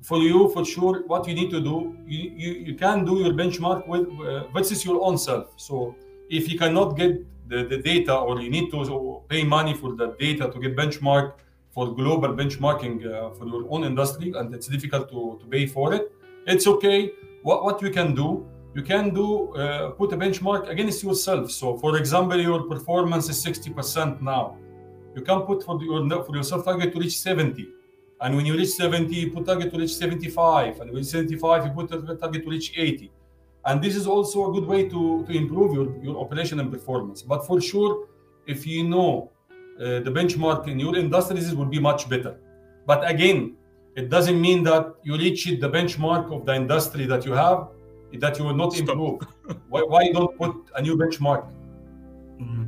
For you, for sure, what you need to do, you can do your benchmark with versus your own self. So if you cannot get the data, or you need to pay money for the data to get benchmark for global benchmarking for your own industry, and it's difficult to pay for it, it's okay. What you can do, put a benchmark against yourself. So for example, your performance is 60% now. You can put for yourself target to reach 70. And when you reach 70, you put target to reach 75. And when 75, you put target to reach 80. And this is also a good way to improve your operation and performance. But for sure, if you know the benchmark in your industry, this will be much better. But again, it doesn't mean that you reach the benchmark of the industry that you have, that you will not improve. Why don't put a new benchmark? Mm-hmm.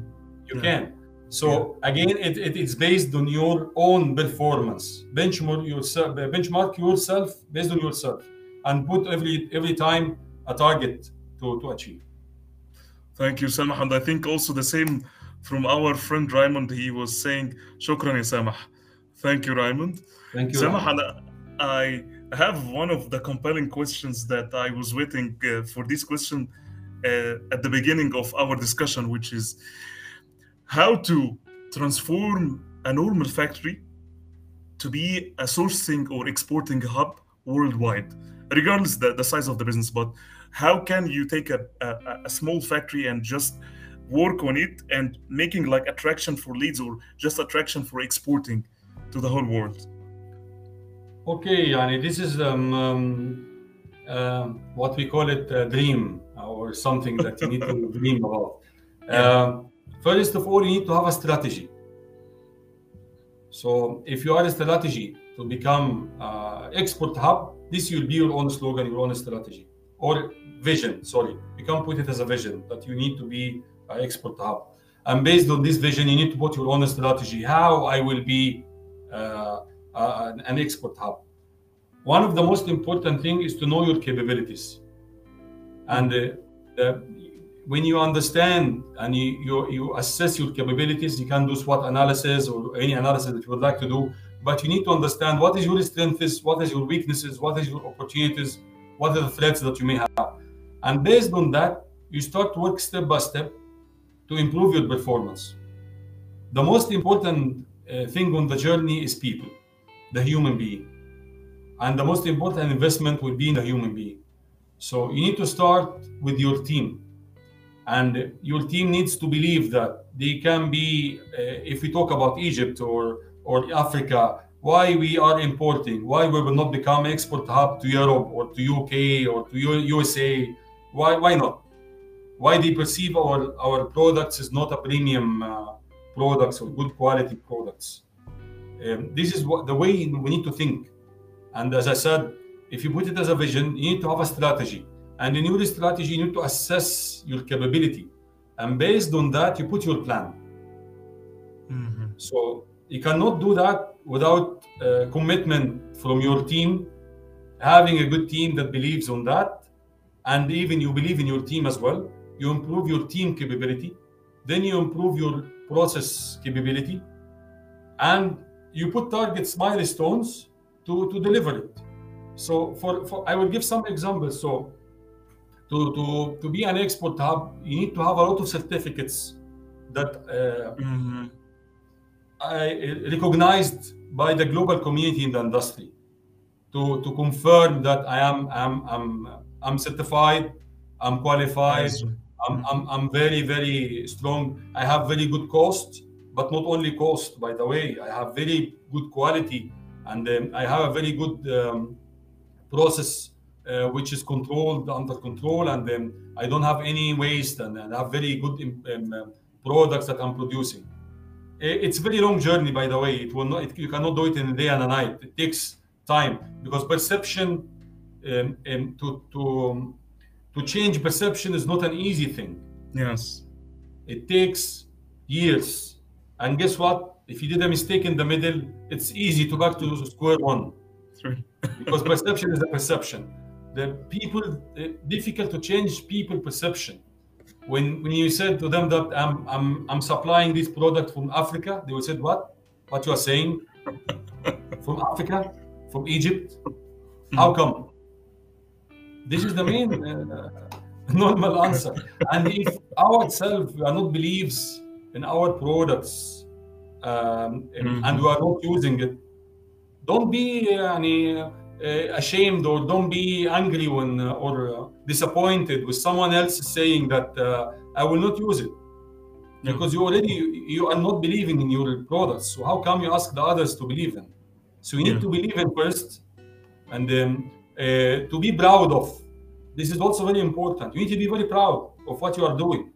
You can. So again, it's based on your own performance. Benchmark yourself based on yourself, and put every time a target to achieve. Thank you, Sameh. And I think also the same from our friend Raymond. He was saying, "Shukran ya Sameh." Thank you, Raymond. Thank you, Sameh. I have one of the compelling questions that I was waiting for this question at the beginning of our discussion, which is, how to transform a normal factory to be a sourcing or exporting hub worldwide, regardless the size of the business. But how can you take a small factory and just work on it and making like attraction for leads or just attraction for exporting to the whole world? Okay, Yani, this is what we call it a dream, or something that you need to dream about. First of all, you need to have a strategy. So if you are a strategy to become export hub, this will be your own slogan, your own strategy or vision. Sorry, you can put it as a vision that you need to be an export hub. And based on this vision, you need to put your own strategy. How I will be an export hub. One of the most important things is to know your capabilities. And when you understand and you assess your capabilities, you can do SWOT analysis or any analysis that you would like to do, but you need to understand what is your strengths, what is your weaknesses, what is your opportunities, what are the threats that you may have. And based on that, you start to work step by step to improve your performance. The most important thing on the journey is people, the human being. And the most important investment will be in the human being. So you need to start with your team. And your team needs to believe that they can be, if we talk about Egypt or Africa, why we are importing, why we will not become export hub to Europe or to UK or to USA, why not? Why they perceive our products is not a premium products or good quality products. This is the way we need to think. And as I said, if you put it as a vision, you need to have a strategy. And in your strategy, you need to assess your capability. And based on that, you put your plan. Mm-hmm. So you cannot do that without commitment from your team, having a good team that believes on that. And even you believe in your team as well. You improve your team capability. Then you improve your process capability. And you put targets, milestones to deliver it. So for I will give some examples. So to be an export hub, you need to have a lot of certificates that recognized by the global community in the industry to confirm that I'm certified, I'm qualified, I'm very, very strong. I have very good cost, but not only cost, by the way, I have very good quality, and I have a very good process which is under control, and I don't have any waste, and I have very good products that I'm producing. It's a very long journey, by the way. You cannot do it in a day and a night. It takes time, because perception To change perception is not an easy thing. Yes. It takes years. And guess what? If you did a mistake in the middle, it's easy to back to square one. Because perception is a perception. The people, difficult to change people perception. When you said to them that I'm supplying this product from Africa, they will say, what? What you are saying? From Africa? From Egypt? How come? This is the main normal answer. And if ourselves, we are not believers in our products, and we are not using it, don't be ashamed or don't be angry when or disappointed with someone else saying that I will not use it. Because you are not believing in your products. So how come you ask the others to believe in? So you need to believe in first, and to be proud of. This is also very important. You need to be very proud of what you are doing.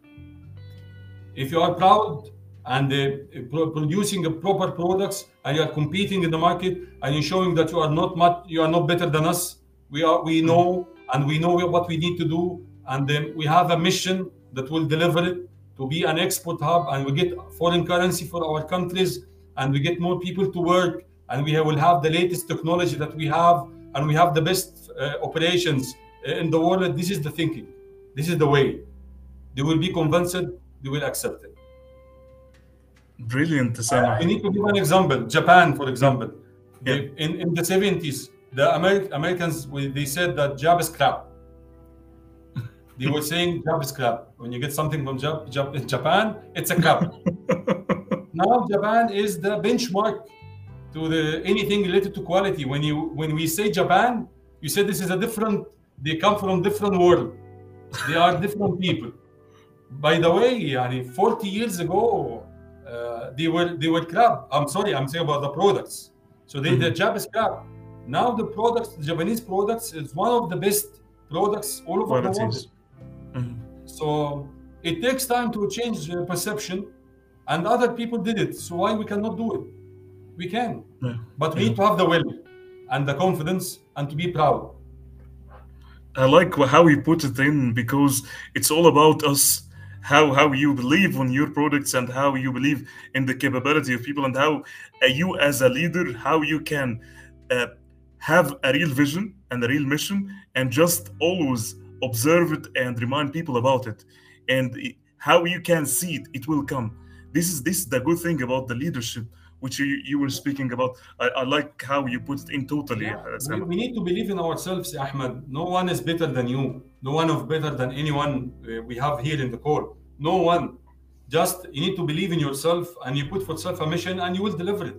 If you are proud and producing a proper products, and you are competing in the market, and you're showing that you are not much, you are not better than us. We know what we need to do, and then we have a mission that will deliver it to be an export hub, and we get foreign currency for our countries, and we get more people to work, and we will have the latest technology that we have, and we have the best operations in the world. This is the thinking. This is the way. They will be convinced. They will accept it. Brilliant. We need to give an example. Japan, for example, in the 70s, the Americans, they said that Jap is crap. They were saying Jap is crap. When you get something from Japan, it's a crap. Now Japan is the benchmark to anything related to quality. When we say Japan, you say this is a different. They come from different world. They are different people. By the way, 40 years ago. They were crap. I'm sorry, I'm saying about the products. So the Jap is crap. Now the Japanese products is one of the best products all over the world. So it takes time to change perception, and other people did it. So why we cannot do it? We can, but we need to have the will and the confidence and to be proud. I like how you put it in, because it's all about us. How you believe on your products and how you believe in the capability of people, and how you as a leader, how you can have a real vision and a real mission, and just always observe it and remind people about it, and how you can see it, it will come. This is the good thing about the leadership, which you were speaking about. I like how you put it in totally. Yeah, we need to believe in ourselves, Ahmed. No one is better than you. No one is better than anyone we have here in the call. No one. Just you need to believe in yourself, and you put for self a mission, and you will deliver it.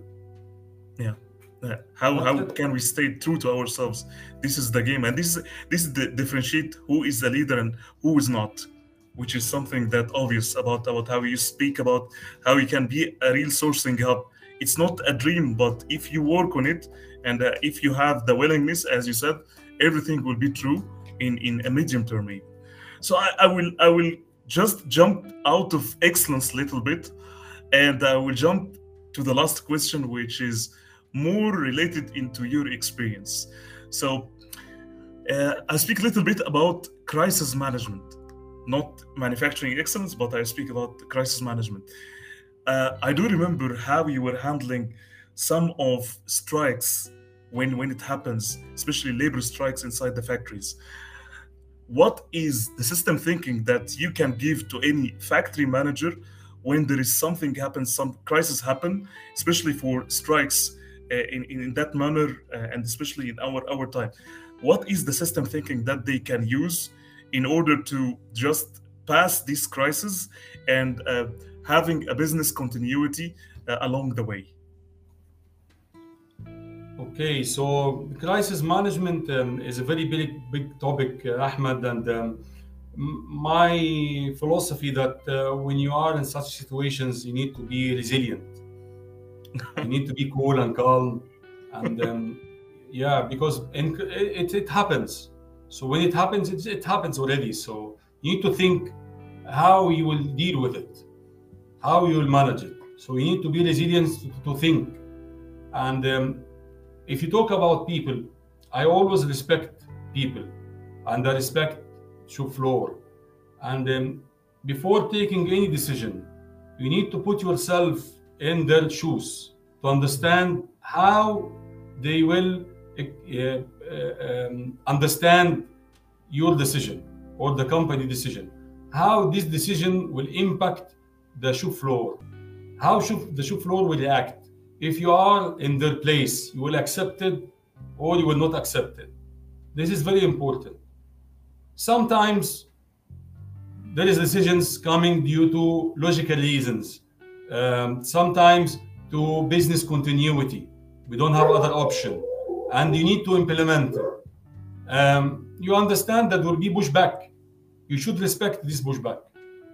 Yeah. How can we stay true to ourselves? This is the game, and this is the differentiate who is the leader and who is not, which is something that obvious about how you speak about how you can be a real sourcing hub. It's not a dream, but if you work on it and if you have the willingness, as you said, everything will be true in a medium term. So I will just jump out of excellence a little bit, and I will jump to the last question, which is more related into your experience. So I speak a little bit about crisis management, not manufacturing excellence, but I speak about crisis management. I do remember how you were handling some of strikes when it happens, especially labor strikes inside the factories. What is the system thinking that you can give to any factory manager when there is something happens, some crisis happen, especially for strikes in that manner, and especially in our time? What is the system thinking that they can use in order to just pass this crisis and having a business continuity along the way? Okay, so crisis management is a very big topic, Ahmed, and my philosophy that when you are in such situations, you need to be resilient. You need to be cool and calm, and because it happens. So when it happens, it happens already. So you need to think how you will deal with it, how you will manage it. So you need to be resilient to think. And if you talk about people, I always respect people, and I respect show floor. And before taking any decision, you need to put yourself in their shoes to understand how they will understand your decision or the company decision, how this decision will impact the shop floor, how the shop floor will react. If you are in their place, you will accept it or you will not accept it. This is very important. Sometimes there is decisions coming due to logical reasons, sometimes to business continuity. We don't have other option and you need to implement it. You understand that there will be pushback. You should respect this pushback,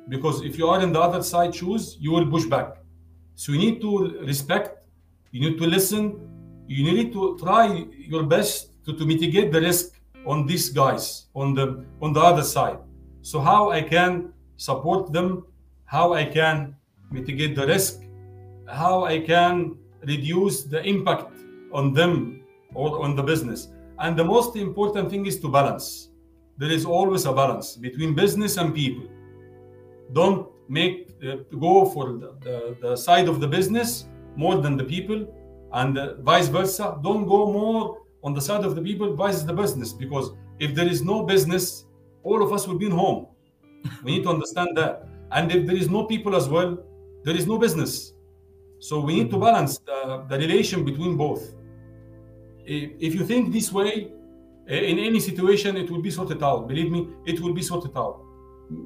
because if you are in the other side shoes, you will push back. So you need to respect, you need to listen, you need to try your best to mitigate the risk on these guys, on the other side. So how I can support them, how I can mitigate the risk, how I can reduce the impact on them or on the business. And the most important thing is to balance. There is always a balance between business and people. Don't go for the side of the business more than the people, and vice versa. Don't go more on the side of the people versus the business, because if there is no business, all of us will be home. We need to understand that. And if there is no people as well, there is no business. So we need to balance the relation between both. If you think this way, in any situation, it will be sorted out. Believe me, it will be sorted out.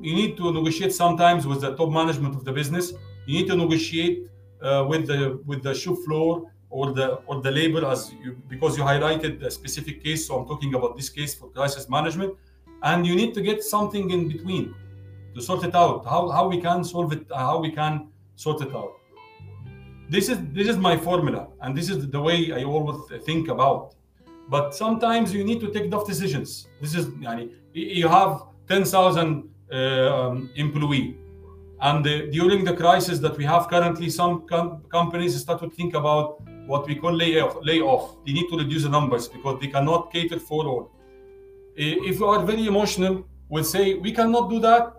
You need to negotiate sometimes with the top management of the business. You need to negotiate with the shop floor or the labor, because you highlighted a specific case. So I'm talking about this case for crisis management, and you need to get something in between to sort it out. How we can solve it? How we can sort it out? This is my formula, and this is the way I always think about. But sometimes you need to take tough decisions. This is, you have 10,000 employee, and during the crisis that we have currently, some companies start to think about what we call layoff. They need to reduce the numbers because they cannot cater for all. If you are very emotional, we'll say we cannot do that.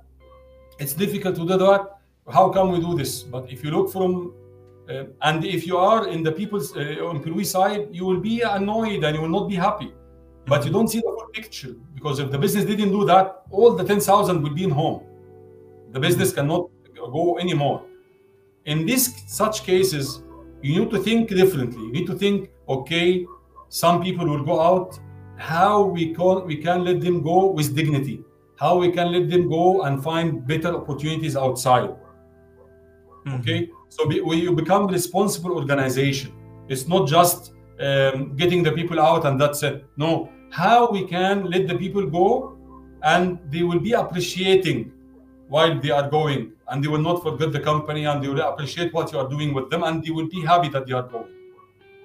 It's difficult to do that. How can we do this? But if you look from and if you are in the people's employee side, you will be annoyed and you will not be happy. But you don't see the whole picture, because if the business didn't do that, all the 10,000 will be in home. The business cannot go anymore. In these such cases, you need to think differently. You need to think, okay, some people will go out. How we can let them go with dignity? How we can let them go and find better opportunities outside? Okay, so you become responsible organization. It's not just getting the people out and that's it. No, how we can let the people go and they will be appreciating while they are going, and they will not forget the company, and they will appreciate what you are doing with them, and they will be happy that they are going.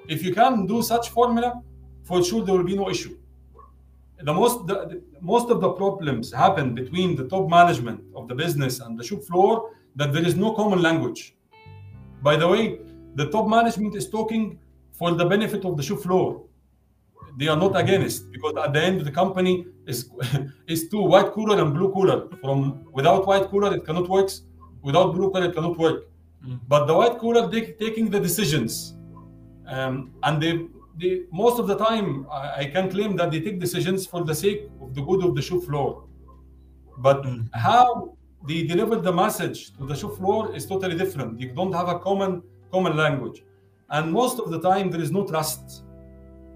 If you can do such formula, for sure there will be no issue. Most of the problems happen between the top management of the business and the shop floor, that there is no common language. By the way, the top management is talking for the benefit of the shop floor. They are not against, because at the end of the company is two, white cooler and blue cooler. Without white cooler, it cannot work. Without blue cooler, it cannot work. But the white cooler, they taking the decisions. And they most of the time, I can claim that they take decisions for the sake of the good of the shop floor. But how they deliver the message to the shop floor is totally different. You don't have a common language. And most of the time, there is no trust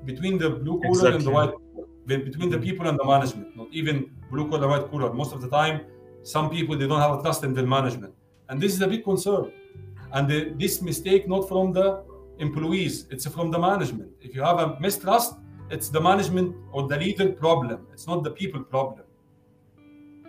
between the blue cooler and the white cooler, between the people and the management, not even blue cooler, white cooler. Most of the time, some people, they don't have a trust in their management. And this is a big concern. And this mistake, not from the employees, it's from the management. If you have a mistrust, it's the management or the leader problem. It's not the people problem.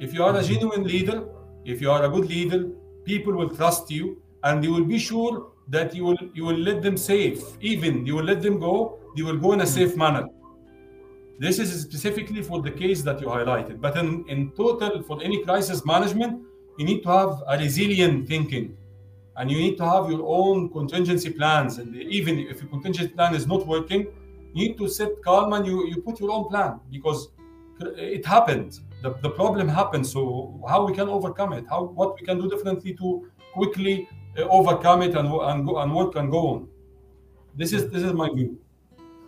If you are a genuine leader, if you are a good leader, people will trust you, and they will be sure that you will let them safe. Even you will let them go, they will go in a safe manner. This is specifically for the case that you highlighted. But in total, for any crisis management, you need to have a resilient thinking, and you need to have your own contingency plans. And even if your contingency plan is not working, you need to sit calm and you put your own plan, because it happened. the problem happened. So how we can overcome it? How, what we can do differently to quickly overcome it and work and go on. This is my view.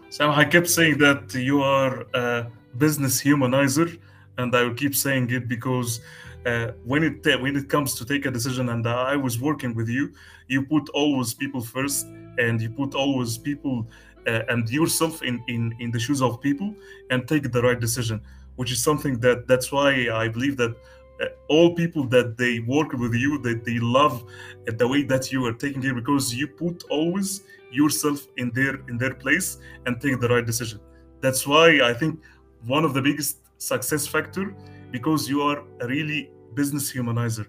Sam, I kept saying that you are a business humanizer, and I will keep saying it because when it comes to take a decision, and I was working with you, you put always people first, and you put always people and yourself in the shoes of people and take the right decision, which is something that's why I believe that all people that they work with you, that they love the way that you are taking it, because you put always yourself in their place and take the right decision. That's why I think one of the biggest success factor, because you are a really business humanizer.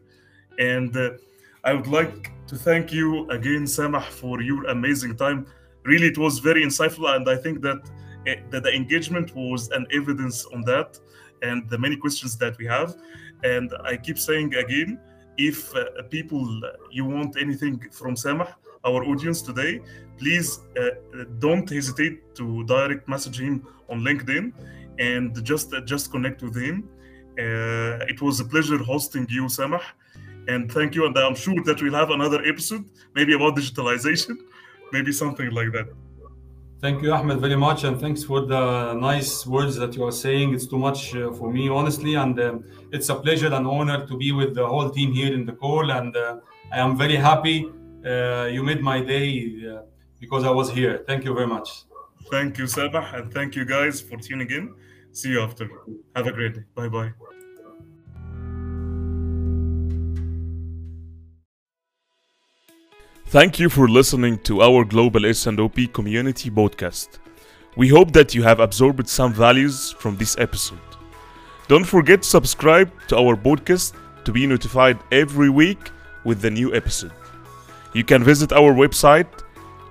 And I would like to thank you again, Sameh, for your amazing time. Really, it was very insightful, and I think that the engagement was an evidence on that and the many questions that we have. And I keep saying again, if people, you want anything from Sameh, our audience today, please don't hesitate to direct message him on LinkedIn and just connect with him. It was a pleasure hosting you, Sameh, and thank you. And I'm sure that we'll have another episode, maybe about digitalization, maybe something like that. Thank you, Ahmed, very much, and thanks for the nice words that you are saying. It's too much for me, honestly, and it's a pleasure and honor to be with the whole team here in the call, and I am very happy you made my day because I was here. Thank you very much. Thank you, Sameh, and thank you guys for tuning in. See you after. Have a great day. Bye-bye. Thank you for listening to our Global S&OP Community podcast. We hope that you have absorbed some values from this episode. Don't forget to subscribe to our podcast to be notified every week with the new episode. You can visit our website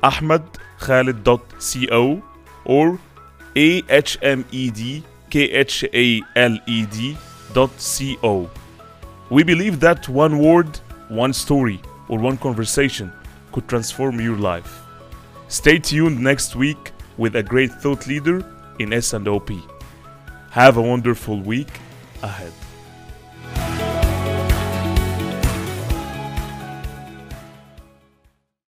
ahmedkhalid.co or ahmedkhalid.co. We believe that one word, one story, or one conversation could transform your life. Stay tuned next week with a great thought leader in S&OP. Have a wonderful week ahead.